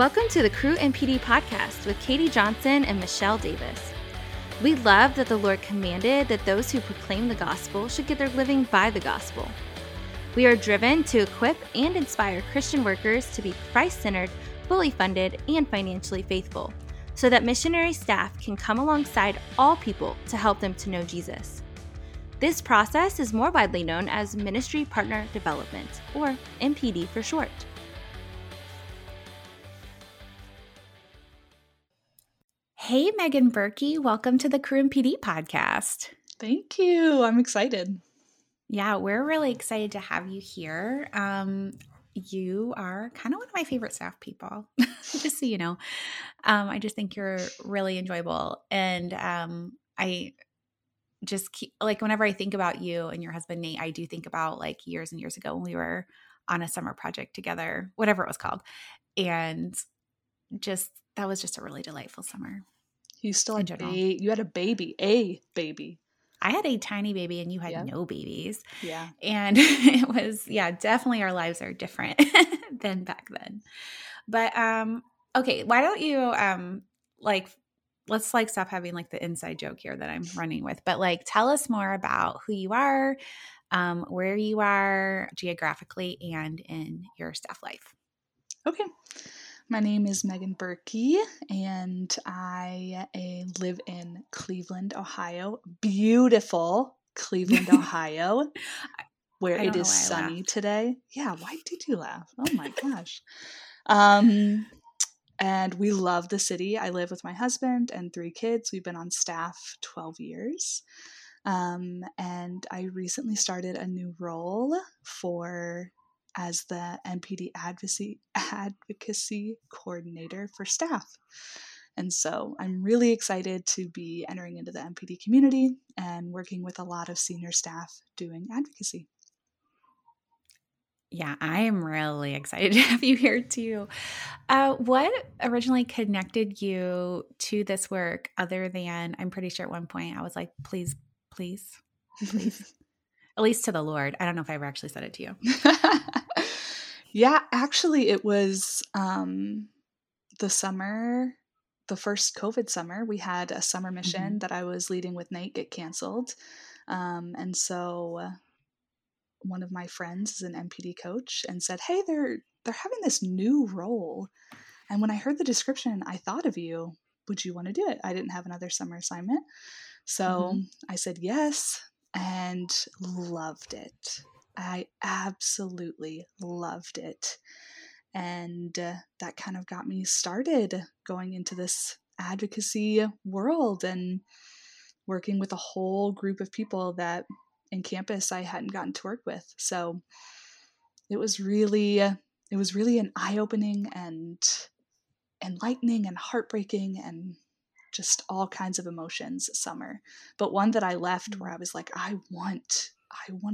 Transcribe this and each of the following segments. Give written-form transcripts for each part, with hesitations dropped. Welcome to the Cru MPD podcast with Katie Johnson and Michelle Davis. We love that the Lord commanded that those who proclaim the gospel should get their living by the gospel. We are driven to equip and inspire Christian workers to be Christ-centered, fully funded, and financially faithful, so that missionary staff can come alongside all people to help them to know Jesus. This process is more widely known as Ministry Partner Development, or MPD for short. Hey, Megan Berkey, welcome to the Cru MPD podcast. Thank you. I'm excited. Yeah, we're really excited to have you here. You are kind of one of my favorite staff people, just so you know. I just think you're really enjoyable. And I just keep, like, whenever I think about you and your husband, Nate, I do think about like years and years ago when we were on a summer project together, whatever it was called. And just, that was just a really delightful summer. You still had a baby. I had a tiny baby and you had no babies. Yeah. And it was, definitely our lives are different than back then. But, okay. Why don't you, let's stop having like the inside joke here that I'm running with, but like, tell us more about who you are, where you are geographically and in your staff life. Okay. My name is Megan Berkey, and I live in Cleveland, Ohio. Beautiful Cleveland, Ohio, where it is sunny today. Yeah, why did you laugh? Oh my gosh. And we love the city. I live with my husband and three kids. We've been on staff 12 years. And I recently started a new role as the MPD advocacy coordinator for staff. And so I'm really excited to be entering into the MPD community and working with a lot of senior staff doing advocacy. Yeah, I am really excited to have you here too. What originally connected you to this work other than, I'm pretty sure at one point I was like, please, at least to the Lord. I don't know if I ever actually said it to you. Yeah, actually it was the first COVID summer. We had a summer mission that I was leading with Nate get canceled. And so one of my friends is an MPD coach and said, hey, they're having this new role. And when I heard the description, I thought of you. Would you want to do it? I didn't have another summer assignment. So I said yes and loved it. I absolutely loved it. And that kind of got me started going into this advocacy world and working with a whole group of people that in campus I hadn't gotten to work with. So it was really an eye-opening and enlightening and heartbreaking and just all kinds of emotions summer. But one that I left where I was like, I want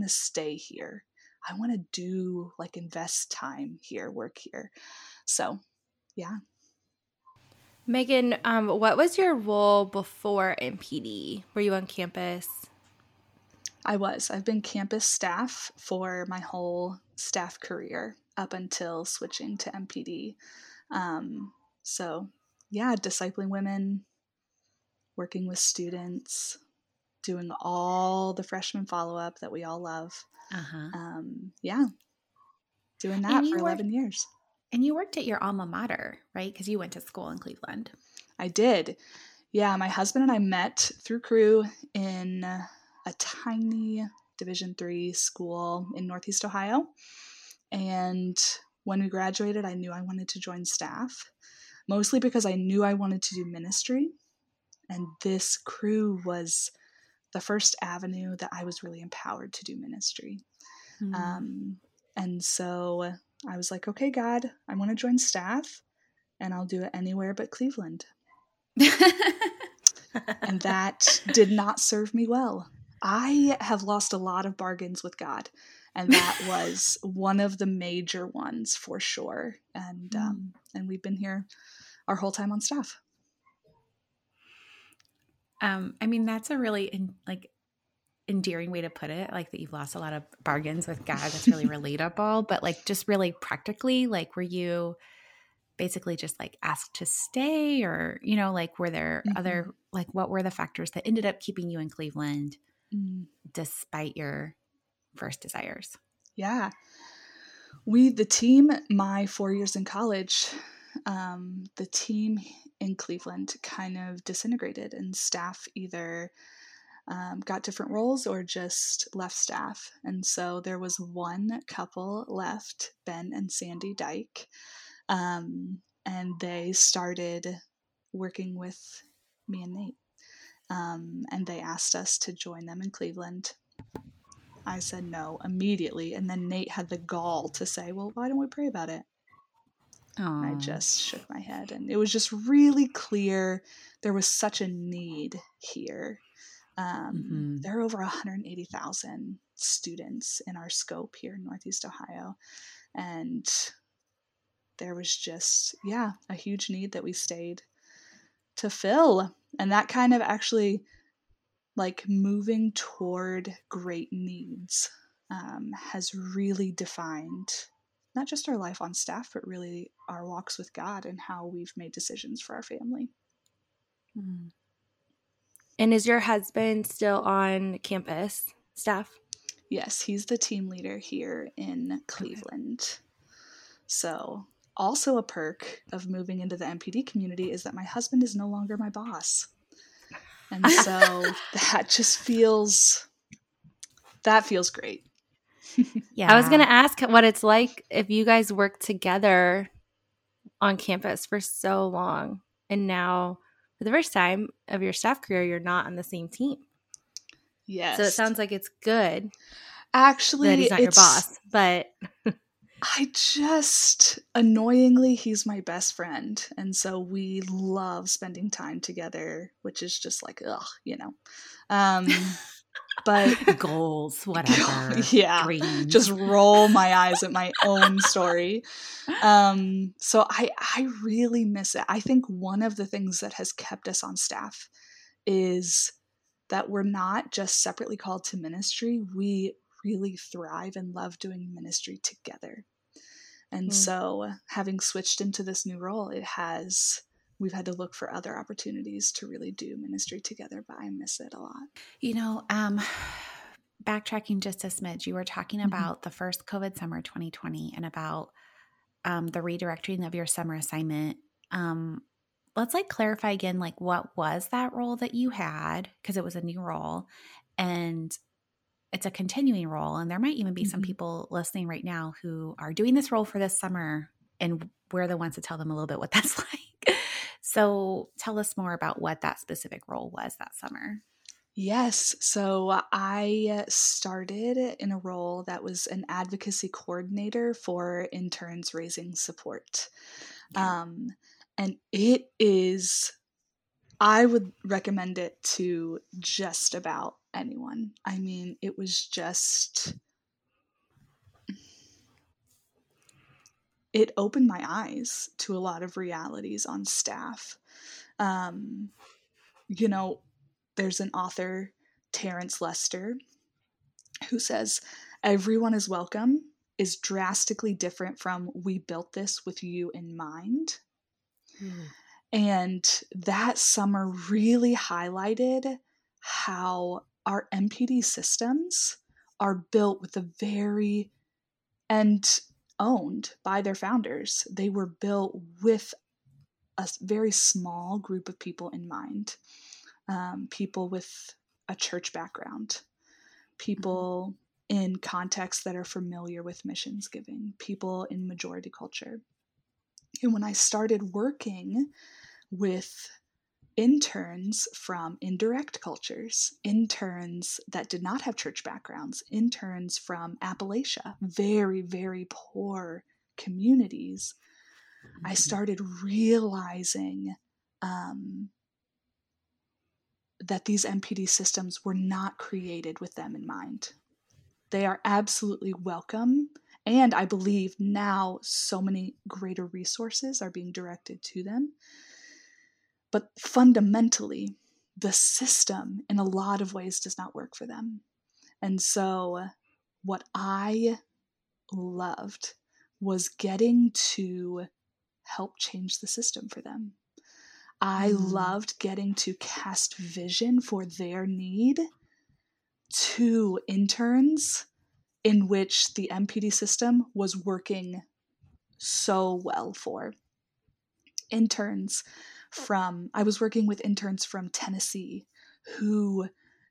to stay here. I want to do like invest time here, work here. So, yeah. Megan, what was your role before MPD? Were you on campus? I was. I've been campus staff for my whole staff career up until switching to MPD. Discipling women, working with students, doing all the freshman follow-up that we all love. Doing that for 11 years. And you worked at your alma mater, right? Because you went to school in Cleveland. I did. Yeah, my husband and I met through Cru in a tiny Division III school in Northeast Ohio. And when we graduated, I knew I wanted to join staff, mostly because I knew I wanted to do ministry. And this Cru was the first avenue that I was really empowered to do ministry. And so I was like, okay, God, I want to join staff and I'll do it anywhere but Cleveland. And that did not serve me well. I have lost a lot of bargains with God. And that was one of the major ones for sure. And, and we've been here our whole time on staff. I mean, that's a really endearing way to put it, like that you've lost a lot of bargains with God. That's really relatable, but like just really practically, like were you basically just like asked to stay, or, you know, like were there other, like what were the factors that ended up keeping you in Cleveland despite your first desires? Yeah. The team, my 4 years in college, the team in Cleveland kind of disintegrated, and staff either got different roles or just left staff. And so there was one couple left, Ben and Sandy Dyke, and they started working with me and Nate. And they asked us to join them in Cleveland. I said no immediately. And then Nate had the gall to say, well, why don't we pray about it? And I just shook my head. And it was just really clear there was such a need here. There are over 180,000 students in our scope here in Northeast Ohio. And there was just, a huge need that we stayed to fill. And that kind of actually, like, moving toward great needs has really defined not just our life on staff, but really our walks with God and how we've made decisions for our family. And is your husband still on campus staff? Yes, he's the team leader here in Cleveland. Okay. So also a perk of moving into the MPD community is that my husband is no longer my boss. And so that just feels, great. Yeah. I was going to ask what it's like if you guys worked together on campus for so long, and now for the first time of your staff career, you're not on the same team. Yes. So it sounds like it's good. Actually, that he's not your boss, but I just, annoyingly, he's my best friend. And so we love spending time together, which is just like, you know, but goals, whatever. Yeah. Dreams. Just roll my eyes at my own story. So I really miss it. I think one of the things that has kept us on staff is that we're not just separately called to ministry. We really thrive and love doing ministry together. And so having switched into this new role, we've had to look for other opportunities to really do ministry together, but I miss it a lot. You know, backtracking just a smidge, you were talking about the first COVID summer 2020 and about the redirecting of your summer assignment. Let's like clarify again, like what was that role that you had? Because it was a new role and it's a continuing role. And there might even be some people listening right now who are doing this role for this summer, and we're the ones to tell them a little bit what that's like. So tell us more about what that specific role was that summer. Yes. So I started in a role that was an advocacy coordinator for interns raising support. Yeah. And it is, I would recommend it to just about anyone. I mean, it was just, it opened my eyes to a lot of realities on staff. You know, there's an author, Terrence Lester, who says, "Everyone is welcome" is drastically different from "we built this with you in mind." And that summer really highlighted how our MPD systems are built with the very end owned by their founders. They were built with a very small group of people in mind, people with a church background, people in contexts that are familiar with missions giving, people in majority culture. And when I started working with interns from indirect cultures, interns that did not have church backgrounds, interns from Appalachia, very, very poor communities, I started realizing that these MPD systems were not created with them in mind. They are absolutely welcome. And I believe now so many greater resources are being directed to them. But fundamentally, the system in a lot of ways does not work for them. And so what I loved was getting to help change the system for them. I loved getting to cast vision for their need to interns in which the MPD system was working so well for. I was working with interns from Tennessee who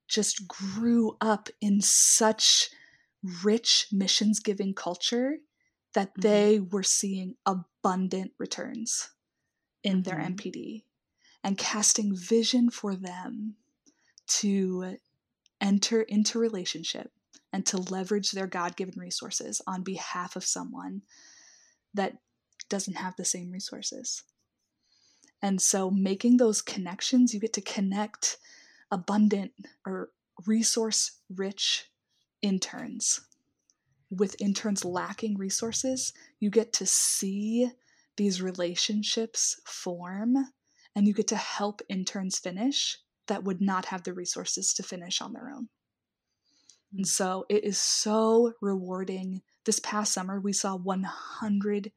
just grew up in such rich missions-giving culture that they were seeing abundant returns in their MPD, and casting vision for them to enter into relationship and to leverage their God-given resources on behalf of someone that doesn't have the same resources. And so making those connections, you get to connect abundant or resource-rich interns with interns lacking resources. You get to see these relationships form, and you get to help interns finish that would not have the resources to finish on their own. And so it is so rewarding. This past summer, we saw 100%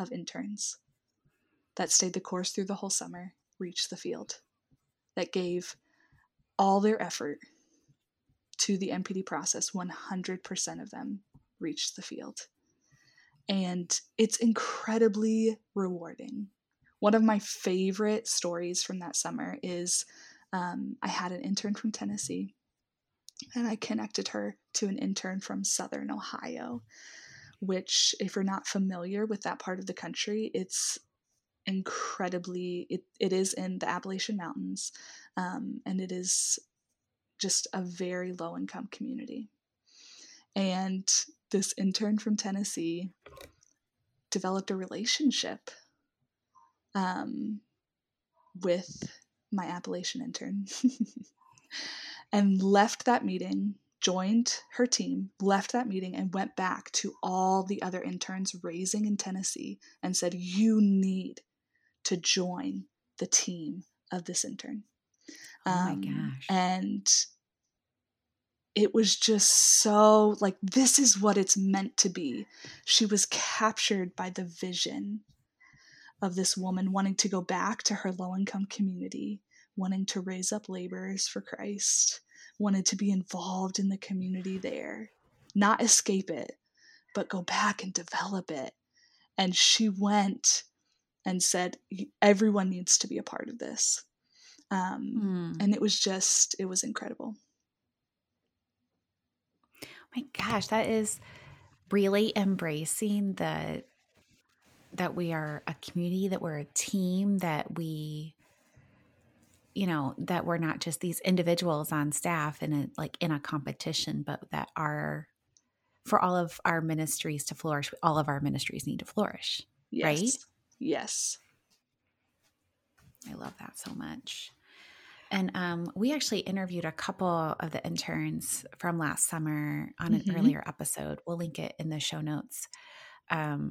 of interns that stayed the course through the whole summer reach the field, that gave all their effort to the MPD process. 100% of them reached the field. And it's incredibly rewarding. One of my favorite stories from that summer is I had an intern from Tennessee, and I connected her to an intern from Southern Ohio, which, if you're not familiar with that part of the country, it's incredibly, it is in the Appalachian Mountains, and it is just a very low-income community. And this intern from Tennessee developed a relationship with my Appalachian intern and left that meeting, joined her team, left that meeting, and went back to all the other interns raising in Tennessee and said, "You need to join the team of this intern." Oh my gosh. And it was just so like, this is what it's meant to be. She was captured by the vision of this woman wanting to go back to her low-income community, wanting to raise up laborers for Christ, wanted to be involved in the community there, not escape it, but go back and develop it. And she went and said, everyone needs to be a part of this. And it was incredible. My gosh, that is really embracing that we are a community, that we're a team, that we, you know, that we're not just these individuals on staff in a competition, but that for all of our ministries to flourish, all of our ministries need to flourish. Yes. Right? Yes. I love that so much. And we actually interviewed a couple of the interns from last summer on an earlier episode. We'll link it in the show notes. I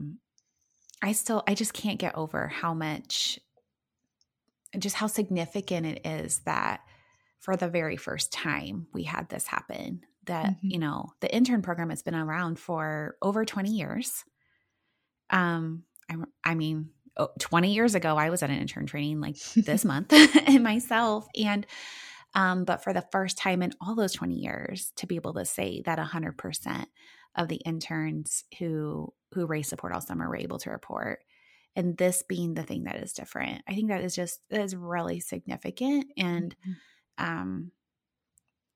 just can't get over how significant it is that for the very first time we had this happen, that, you know, the intern program has been around for over 20 years. 20 years ago, I was at an intern training like this month and myself. And, but for the first time in all those 20 years, to be able to say that 100% of the interns who raised support all summer were able to report, and this being the thing that is different, I think that is really significant. And,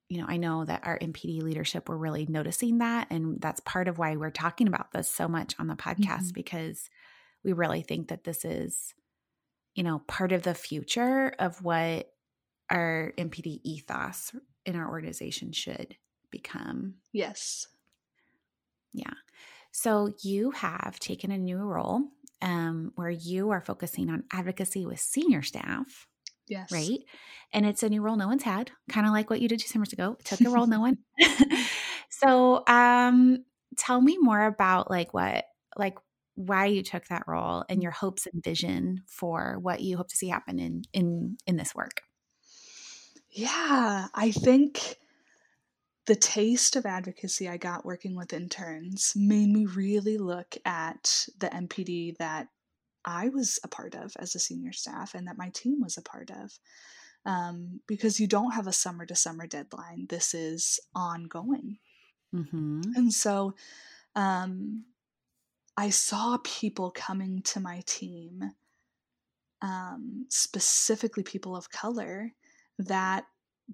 you know, I know that our MPD leadership were really noticing that, and that's part of why we're talking about this so much on the podcast, because we really think that this is, you know, part of the future of what our MPD ethos in our organization should become. Yes. Yeah. So you have taken a new role where you are focusing on advocacy with senior staff. Yes. Right? And it's a new role no one's had, kind of like what you did 2 summers ago. It took a role no one. So tell me more about why you took that role and your hopes and vision for what you hope to see happen in this work. Yeah, I think the taste of advocacy I got working with interns made me really look at the MPD that I was a part of as a senior staff and that my team was a part of. Because you don't have a summer to summer deadline. This is ongoing. Mm-hmm. And so I saw people coming to my team, specifically people of color, that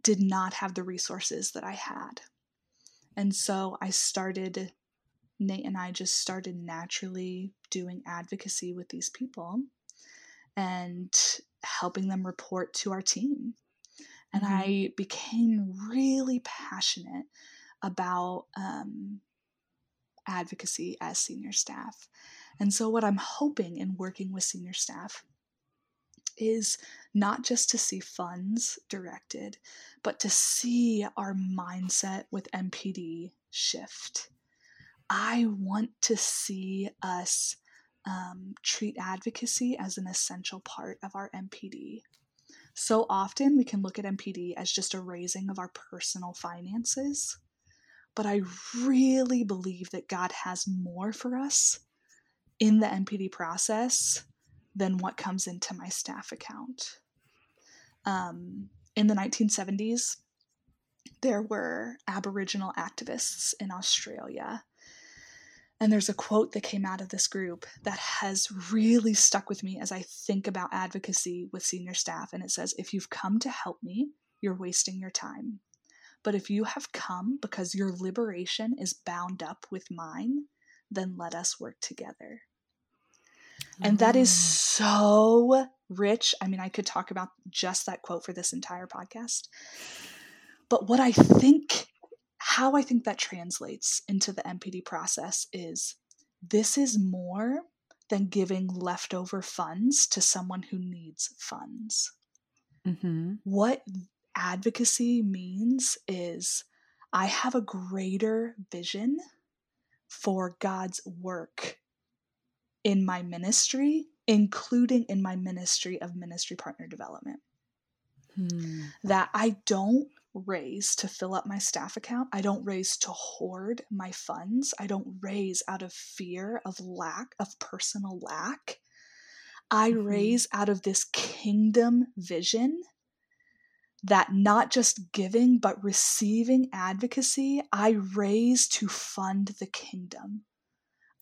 did not have the resources that I had. And so Nate and I just started naturally doing advocacy with these people and helping them report to our team. And mm-hmm. I became really passionate about advocacy as senior staff. And so what I'm hoping in working with senior staff is not just to see funds directed, but to see our mindset with MPD shift. I want to see us treat advocacy as an essential part of our MPD. So often we can look at MPD as just a raising of our personal finances, but I really believe that God has more for us in the MPD process than what comes into my staff account. In the 1970s, there were Aboriginal activists in Australia. And there's a quote that came out of this group that has really stuck with me as I think about advocacy with senior staff. And it says, "If you've come to help me, you're wasting your time. But if you have come because your liberation is bound up with mine, then let us work together." And that is so rich. I mean, I could talk about just that quote for this entire podcast. But what I think how I think that translates into the MPD process is this is more than giving leftover funds to someone who needs funds. Mm-hmm. What advocacy means is I have a greater vision for God's work in my ministry, including in my ministry of ministry partner development. That I don't raise to fill up my staff account. I don't raise to hoard my funds. I don't raise out of fear of lack, of personal lack. I mm-hmm. raise out of this kingdom vision that not just giving, but receiving advocacy, I raise to fund the kingdom.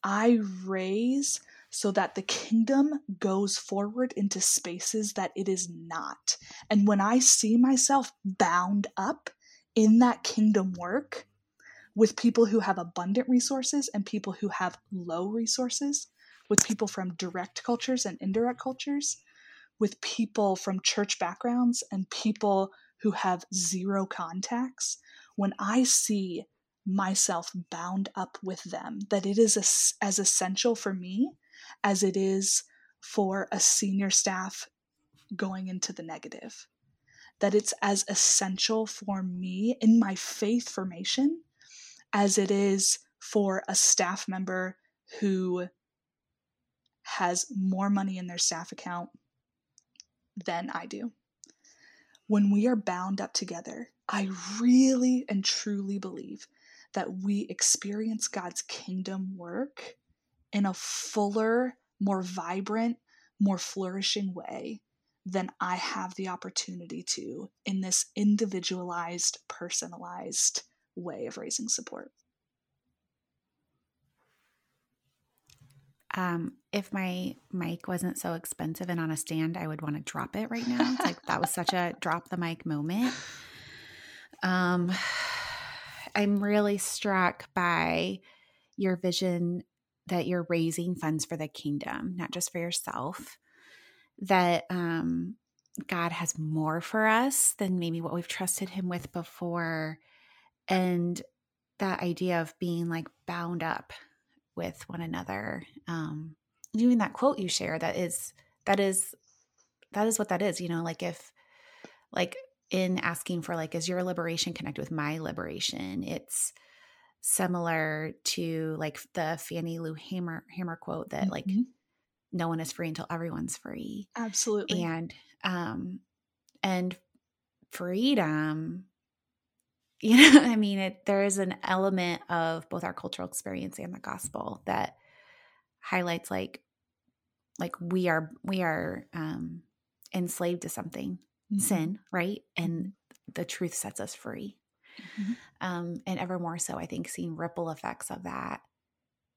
I raise so that the kingdom goes forward into spaces that it is not. And when I see myself bound up in that kingdom work with people who have abundant resources and people who have low resources, with people from direct cultures and indirect cultures, with people from church backgrounds and people who have zero contacts, when I see myself bound up with them, that it is as essential for me as it is for a senior staff going into the negative, that it's as essential for me in my faith formation as it is for a staff member who has more money in their staff account than I do. When we are bound up together, I really and truly believe that we experience God's kingdom work in a fuller, more vibrant, more flourishing way than I have the opportunity to in this individualized, personalized way of raising support. If my mic wasn't so expensive and on a stand, I would want to drop it right now. It's like that was such a drop the mic moment. I'm really struck by your vision that you're raising funds for the kingdom, not just for yourself, that God has more for us than maybe what we've trusted him with before. And that idea of being like bound up with one another. Even that quote you share, that is what that is, you know, like if like in asking for like, is your liberation connected with my liberation? It's similar to like the Fannie Lou Hammer quote that mm-hmm. like no one is free until everyone's free. Absolutely. And freedom, you know, I mean, there is an element of both our cultural experience and the gospel that highlights like like we are enslaved to something, mm-hmm. sin, right? And the truth sets us free. Mm-hmm. And ever more so, I think seeing ripple effects of that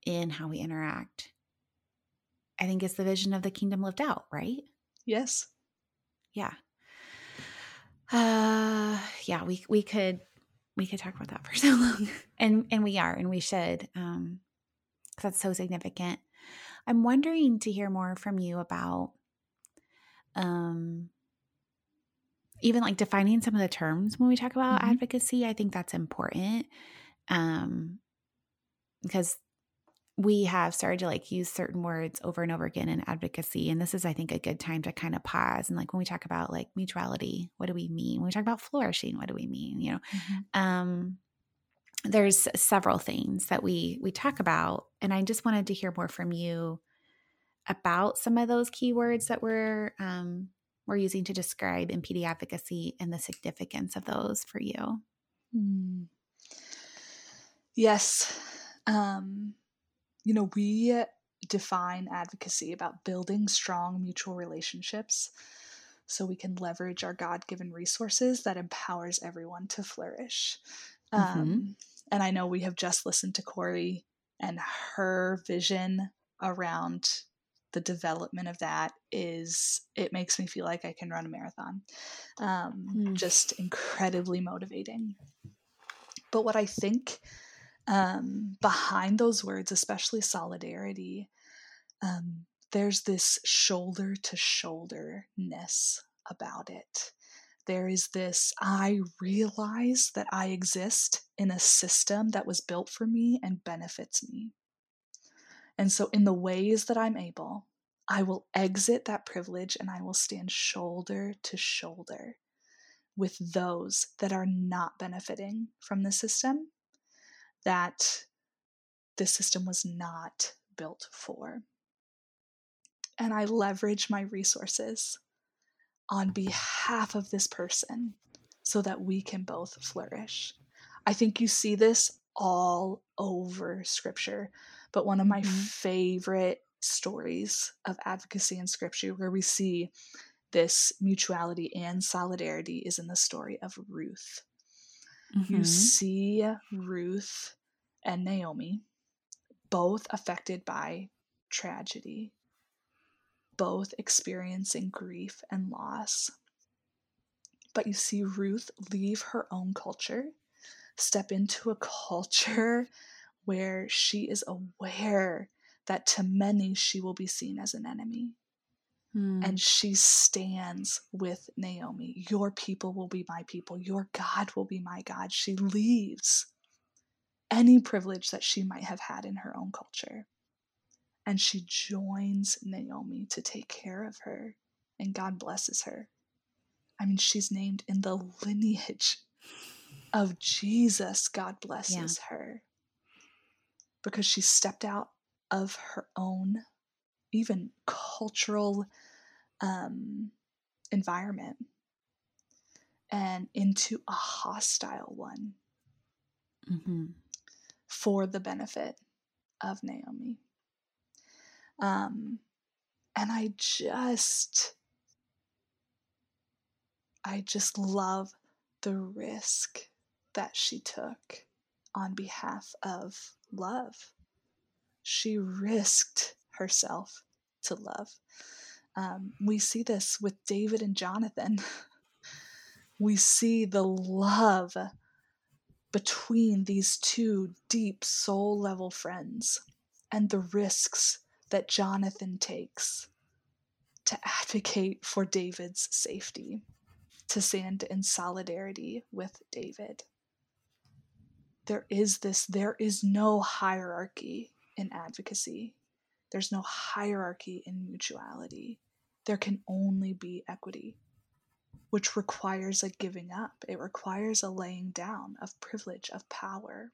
in how we interact, I think it's the vision of the kingdom lived out, right? Yes. Yeah. Yeah, we could talk about that for so long and we are, and we should, 'cause that's so significant. I'm wondering to hear more from you about, even like defining some of the terms when we talk about mm-hmm. advocacy. I think that's important, because we have started to like use certain words over and over again in advocacy. And this is, I think, a good time to kind of pause. And like, when we talk about like mutuality, what do we mean? When we talk about flourishing, what do we mean? You know, mm-hmm. There's several things that we talk about. And I just wanted to hear more from you about some of those keywords that we're using to describe MPD advocacy and the significance of those for you. Mm. Yes. We define advocacy about building strong mutual relationships so we can leverage our God-given resources that empowers everyone to flourish. Mm-hmm. And I know we have just listened to Corey and her vision around the development of that is, it makes me feel like I can run a marathon. Just incredibly motivating. But what I think behind those words, especially solidarity, there's this shoulder to shoulder-ness about it. There is this, I realize that I exist in a system that was built for me and benefits me. And so in the ways that I'm able, I will exit that privilege and I will stand shoulder to shoulder with those that are not benefiting from the system that the system was not built for. And I leverage my resources on behalf of this person so that we can both flourish. I think you see this all over Scripture, but one of my favorite stories of advocacy in Scripture where we see this mutuality and solidarity is in the story of Ruth. Mm-hmm. You see Ruth and Naomi, both affected by tragedy, both experiencing grief and loss. But you see Ruth leave her own culture, step into a culture where she is aware that to many she will be seen as an enemy. And she stands with Naomi. Your people will be my people. Your God will be my God. She leaves any privilege that she might have had in her own culture. And she joins Naomi to take care of her. And God blesses her. I mean, she's named in the lineage of Jesus. God blesses her because she stepped out of her own, even cultural environment, and into a hostile one for the benefit of Naomi. And I just love the risk that she took on behalf of love. She risked herself to love. We see this with David and Jonathan. We see the love between these two deep soul level friends and the risks that Jonathan takes to advocate for David's safety, to stand in solidarity with David. There is no hierarchy in advocacy. There's no hierarchy in mutuality. There can only be equity, which requires a giving up. It requires a laying down of privilege, of power,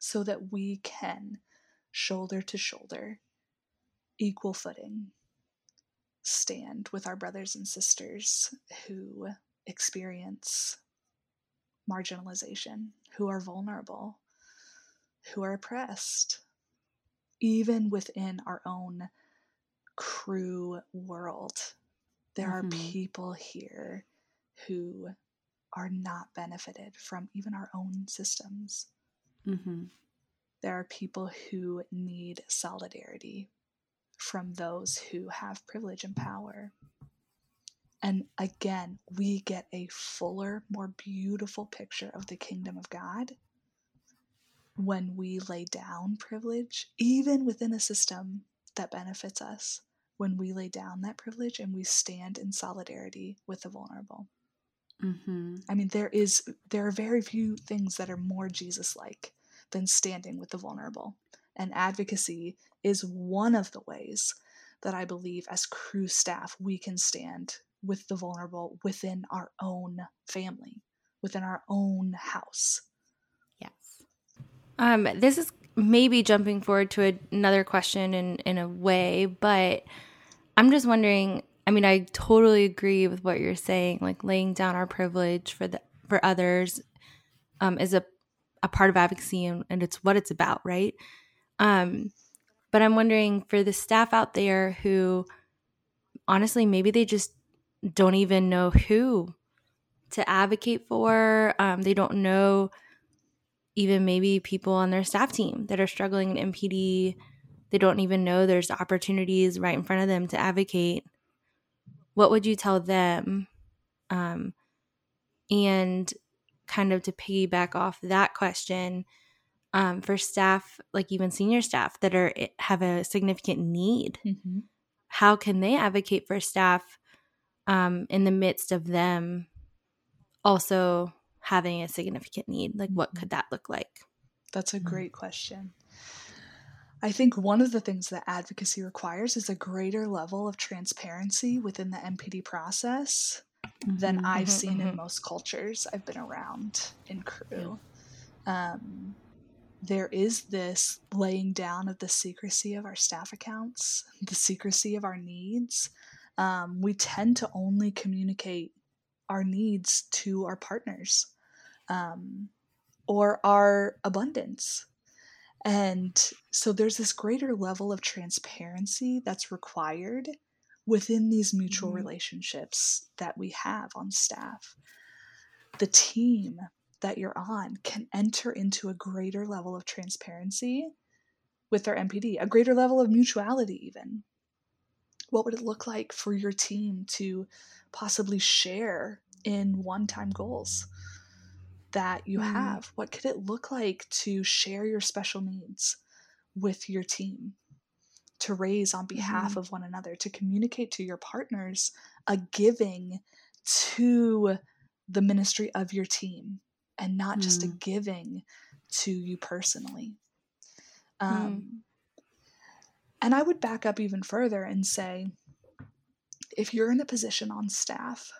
so that we can shoulder to shoulder, equal footing, stand with our brothers and sisters who experience marginalization, who are vulnerable, who are oppressed, even within our own Cru world. There mm-hmm. are people here who are not benefited from even our own systems. Mm-hmm. There are people who need solidarity from those who have privilege and power. And again, we get a fuller, more beautiful picture of the kingdom of God when we lay down privilege, even within a system that benefits us, when we lay down that privilege and we stand in solidarity with the vulnerable. Mm-hmm. I mean, there are very few things that are more Jesus-like than standing with the vulnerable. And advocacy is one of the ways that I believe as Cru staff, we can stand with the vulnerable within our own family, within our own house. Yes. This is maybe jumping forward to another question in a way, but I'm just wondering, I mean, I totally agree with what you're saying, like laying down our privilege for others is a part of advocacy and it's what it's about, right? But I'm wondering for the staff out there who honestly, maybe they just don't even know who to advocate for. They don't know even maybe people on their staff team that are struggling in MPD. They don't even know there's opportunities right in front of them to advocate. What would you tell them? And kind of to piggyback off that question, for staff, like even senior staff that have a significant need, mm-hmm. how can they advocate for staff in the midst of them also having a significant need? Like, what could that look like? That's a great question. I think one of the things that advocacy requires is a greater level of transparency within the MPD process than mm-hmm, I've seen mm-hmm. in most cultures I've been around in Cru. Yeah. There is this laying down of the secrecy of our staff accounts, the secrecy of our needs. We tend to only communicate our needs to our partners or our abundance. And so there's this greater level of transparency that's required within these mutual mm-hmm. relationships that we have on staff. The team that you're on can enter into a greater level of transparency with their MPD, a greater level of mutuality even. What would it look like for your team to possibly share in one-time goals that you have? What could it look like to share your special needs with your team, to raise on behalf of one another, to communicate to your partners a giving to the ministry of your team and not just a giving to you personally? And I would back up even further and say, if you're in a position on staff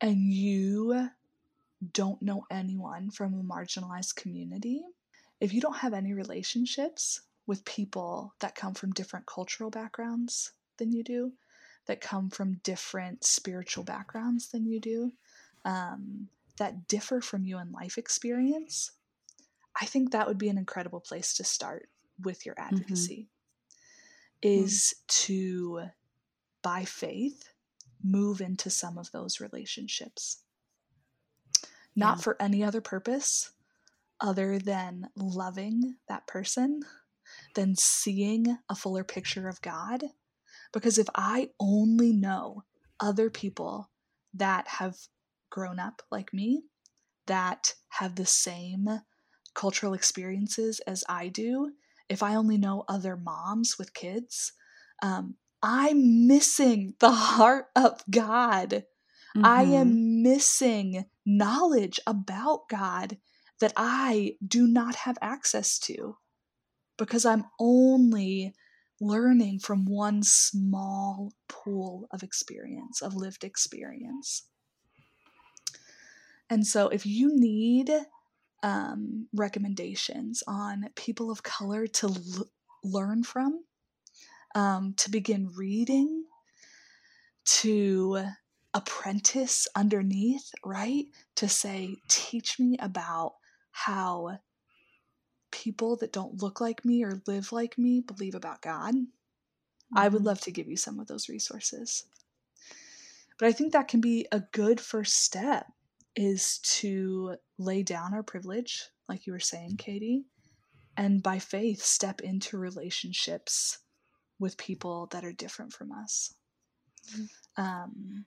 and you don't know anyone from a marginalized community, if you don't have any relationships with people that come from different cultural backgrounds than you do, that come from different spiritual backgrounds than you do, that differ from you in life experience, I think that would be an incredible place to start with your advocacy. Is to, by faith, move into some of those relationships. Not for any other purpose other than loving that person, than seeing a fuller picture of God. Because if I only know other people that have grown up like me, that have the same cultural experiences as I do, if I only know other moms with kids, I'm missing the heart of God. Mm-hmm. I am missing knowledge about God that I do not have access to because I'm only learning from one small pool of experience, of lived experience. And so if you need recommendations on people of color to learn from, to begin reading, to apprentice underneath, right? To say, teach me about how people that don't look like me or live like me believe about God. I would love to give you some of those resources. But I think that can be a good first step, is to lay down our privilege, like you were saying, Katie, and by faith step into relationships with people that are different from us. Mm-hmm.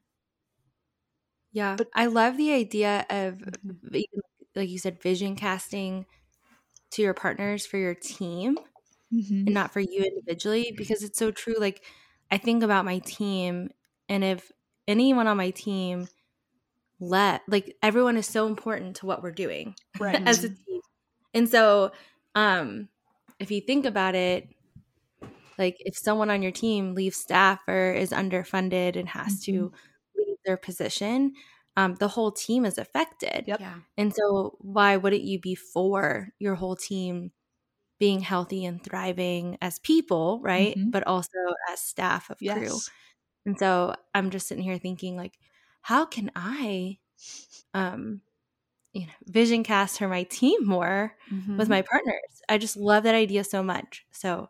Yeah, but I love the idea of, like you said, vision casting to your partners for your team and not for you individually, because it's so true. Like, I think about my team, and if anyone on my team everyone is so important to what we're doing as a team. And so if you think about it, like if someone on your team leaves staff or is underfunded and has to leave their position, the whole team is affected. Yeah. And so why wouldn't you be for your whole team being healthy and thriving as people, right? But also as staff of Cru. And so I'm just sitting here thinking, like, how can I, vision cast for my team more with my partners? I just love that idea so much. So,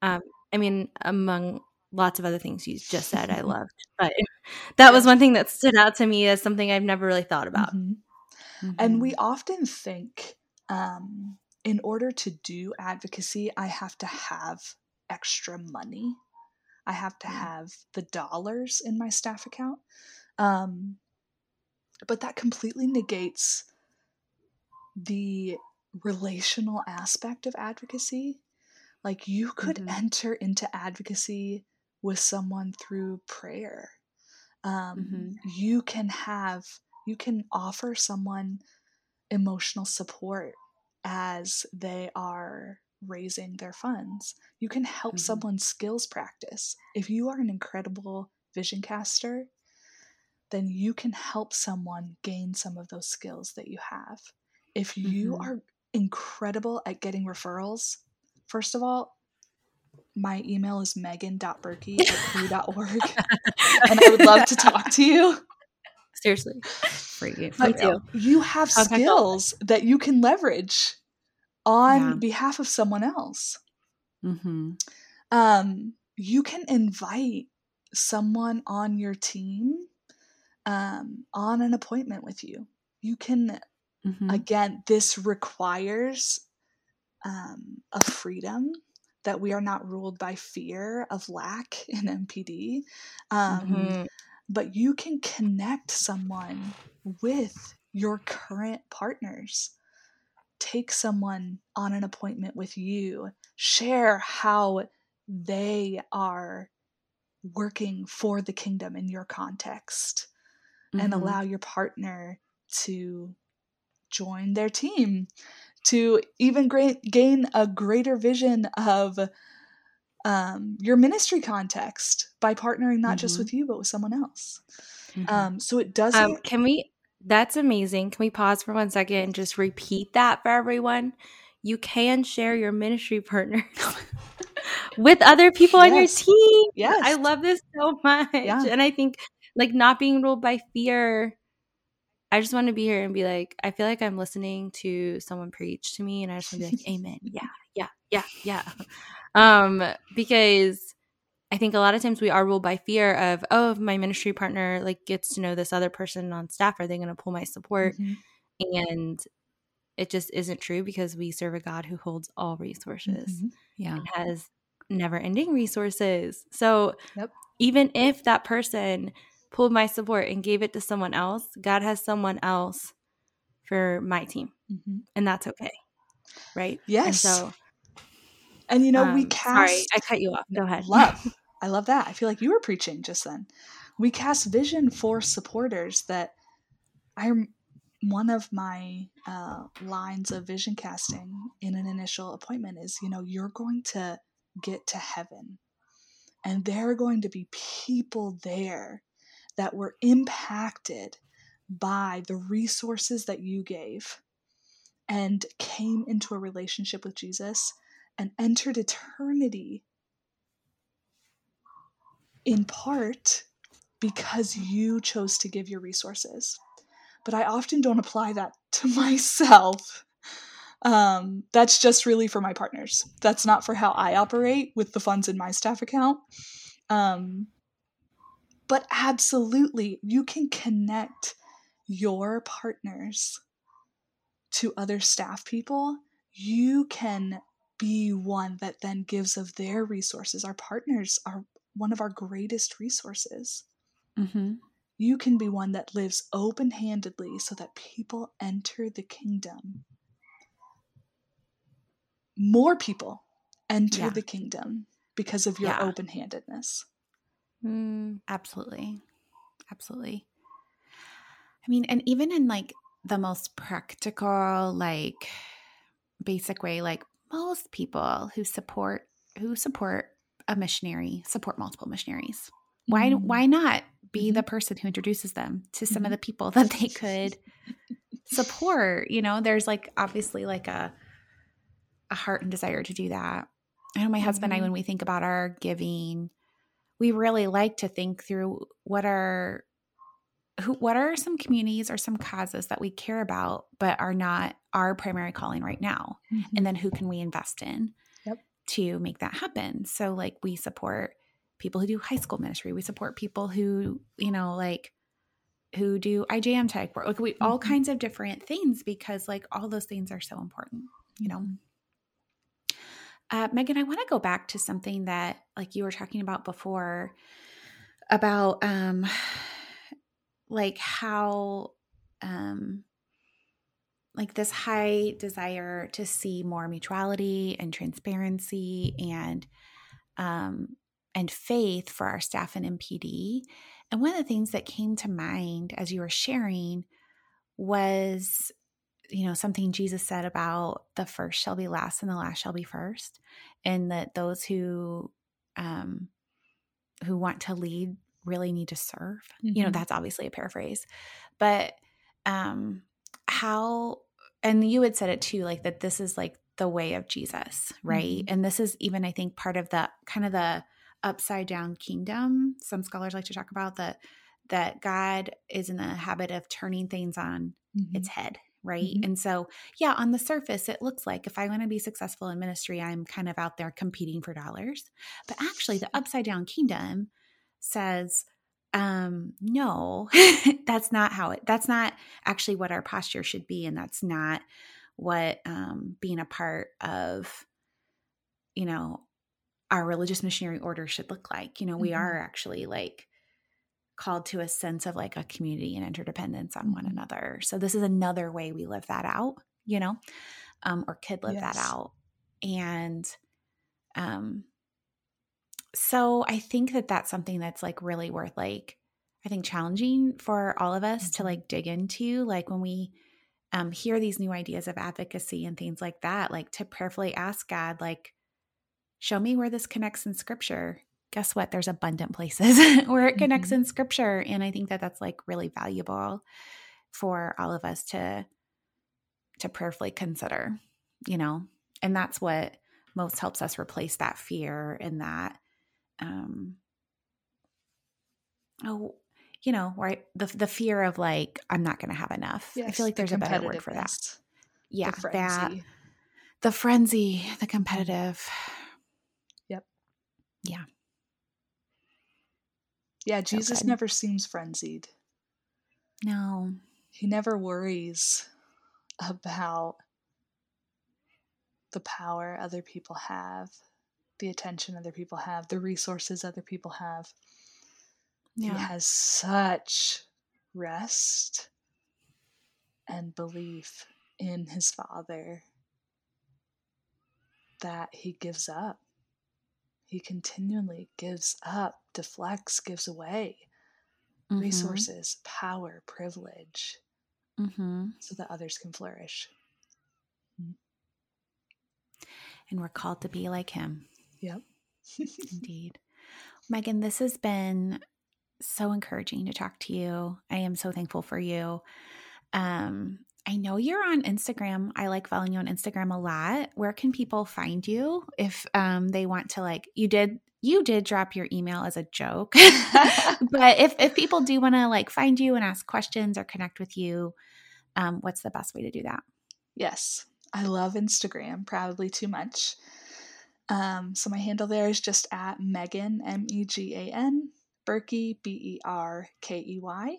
among lots of other things you just said, I loved, but that was one thing that stood out to me as something I've never really thought about. And we often think, in order to do advocacy, I have to have extra money. I have to have the dollars in my staff account. But that completely negates the relational aspect of advocacy. Like, you could enter into advocacy with someone through prayer. You can offer someone emotional support as they are raising their funds. You can help someone's skills practice. If you are an incredible vision caster, then you can help someone gain some of those skills that you have. If you are incredible at getting referrals, first of all, my email is megan.berkey@cru.org, and I would love to talk to you. Seriously. You have skills that you can leverage on behalf of someone else. You can invite someone on your team on an appointment with you. You can, again, this requires a freedom that we are not ruled by fear of lack in MPD. But you can connect someone with your current partners. Take someone on an appointment with you. Share how they are working for the kingdom in your context. And allow your partner to join their team, to even gain a greater vision of your ministry context by partnering not just with you, but with someone else. So it doesn't... That's amazing. Can we pause for 1 second and just repeat that for everyone? You can share your ministry partner with other people on your team. I love this so much. And I think... like, not being ruled by fear. I just want to be here and be like, I feel like I'm listening to someone preach to me, and I just want to be like, amen. Yeah. Because I think a lot of times we are ruled by fear of, if my ministry partner like gets to know this other person on staff, are they going to pull my support? And it just isn't true, because we serve a God who holds all resources and has never ending resources. So even if that person pulled my support and gave it to someone else, God has someone else for my team. And that's okay. Right? Yes. And so, we cast... Sorry, I cut you off. Go ahead. Love. I love that. I feel like you were preaching just then. We cast vision for supporters. That I'm one of my lines of vision casting in an initial appointment is, you're going to get to heaven, and there are going to be people there that were impacted by the resources that you gave and came into a relationship with Jesus and entered eternity in part because you chose to give your resources. But I often don't apply that to myself. That's just really for my partners. That's not for how I operate with the funds in my staff account. But absolutely, you can connect your partners to other staff people. You can be one that then gives of their resources. Our partners are one of our greatest resources. Mm-hmm. You can be one that lives open-handedly so that people enter the kingdom. More people enter the kingdom because of your open-handedness. Absolutely. Absolutely. I mean, and even in like the most practical, like basic way, like most people who support a missionary support multiple missionaries. Why not be the person who introduces them to some of the people that they could support? You know, there's like obviously like a heart and desire to do that. I know my husband and I, when we think about our giving, we really like to think through what are some communities or some causes that we care about but are not our primary calling right now, and then who can we invest in to make that happen. So like we support people who do high school ministry. We support people who, you know, like who do IJM tech work. Like we all kinds of different things, because like all those things are so important, you know. Megan, I want to go back to something that like you were talking about before about like how like this high desire to see more mutuality and transparency and faith for our staff in MPD. And one of the things that came to mind as you were sharing was, you know, something Jesus said about the first shall be last and the last shall be first. And that those who want to lead really need to serve. Mm-hmm. You know, that's obviously a paraphrase, but how, and you had said it too, like that this is like the way of Jesus, right? Mm-hmm. And this is even, I think, part of the kind of the upside down kingdom. Some scholars like to talk about that God is in the habit of turning things on its head, right? Mm-hmm. And so, yeah, on the surface, it looks like if I want to be successful in ministry, I'm kind of out there competing for dollars. But actually, the upside down kingdom says, no, that's not actually what our posture should be. And that's not what, being a part of, you know, our religious missionary order should look like. You know, we are actually like called to a sense of like a community and interdependence on one another. So this is another way we live that out, you know, or could live that out. And, so I think that that's something that's like really worth like, I think challenging for all of us to like dig into, like when we hear these new ideas of advocacy and things like that, like to prayerfully ask God, like, show me where this connects in scripture. Guess what? There's abundant places where it connects in scripture. And I think that that's like really valuable for all of us to prayerfully consider, you know, and that's what most helps us replace that fear and that, you know, right. The fear of like, I'm not going to have enough. Yes, I feel like there's a better word for that. Yeah. The frenzy, the competitive. Yep. Yeah. Yeah. Jesus never seems frenzied. No. He never worries about the power other people have, the attention other people have, the resources other people have. Yeah. He has such rest and belief in his Father that he gives up. He continually gives up, deflects, gives away resources, power, privilege, so that others can flourish. And we're called to be like him. Yep. Indeed. Megan, this has been so encouraging to talk to you. I am so thankful for you. I know you're on Instagram. I like following you on Instagram a lot. Where can people find you if they want to like – you did drop your email as a joke. But if people do want to like find you and ask questions or connect with you, what's the best way to do that? Yes. I love Instagram, probably too much. So my handle there is just at Megan, M-E-G-A-N, Berkey, B-E-R-K-E-Y.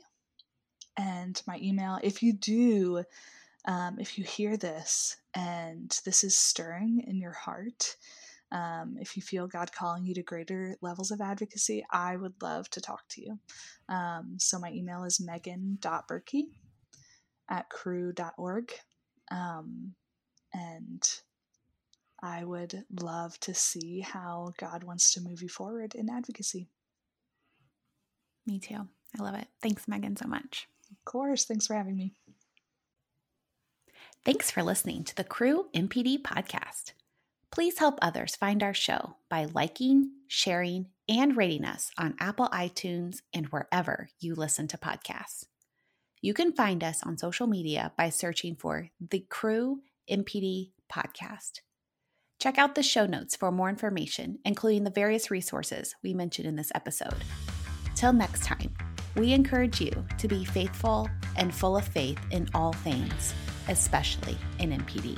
And my email, if you hear this and this is stirring in your heart, if you feel God calling you to greater levels of advocacy, I would love to talk to you. So my email is megan.berkey@cru.org. And I would love to see how God wants to move you forward in advocacy. Me too. I love it. Thanks, Megan, so much. Of course. Thanks for having me. Thanks for listening to the Cru MPD podcast. Please help others find our show by liking, sharing, and rating us on Apple iTunes and wherever you listen to podcasts. You can find us on social media by searching for the Cru MPD podcast. Check out the show notes for more information, including the various resources we mentioned in this episode. Till next time, we encourage you to be faithful and full of faith in all things, especially in MPD.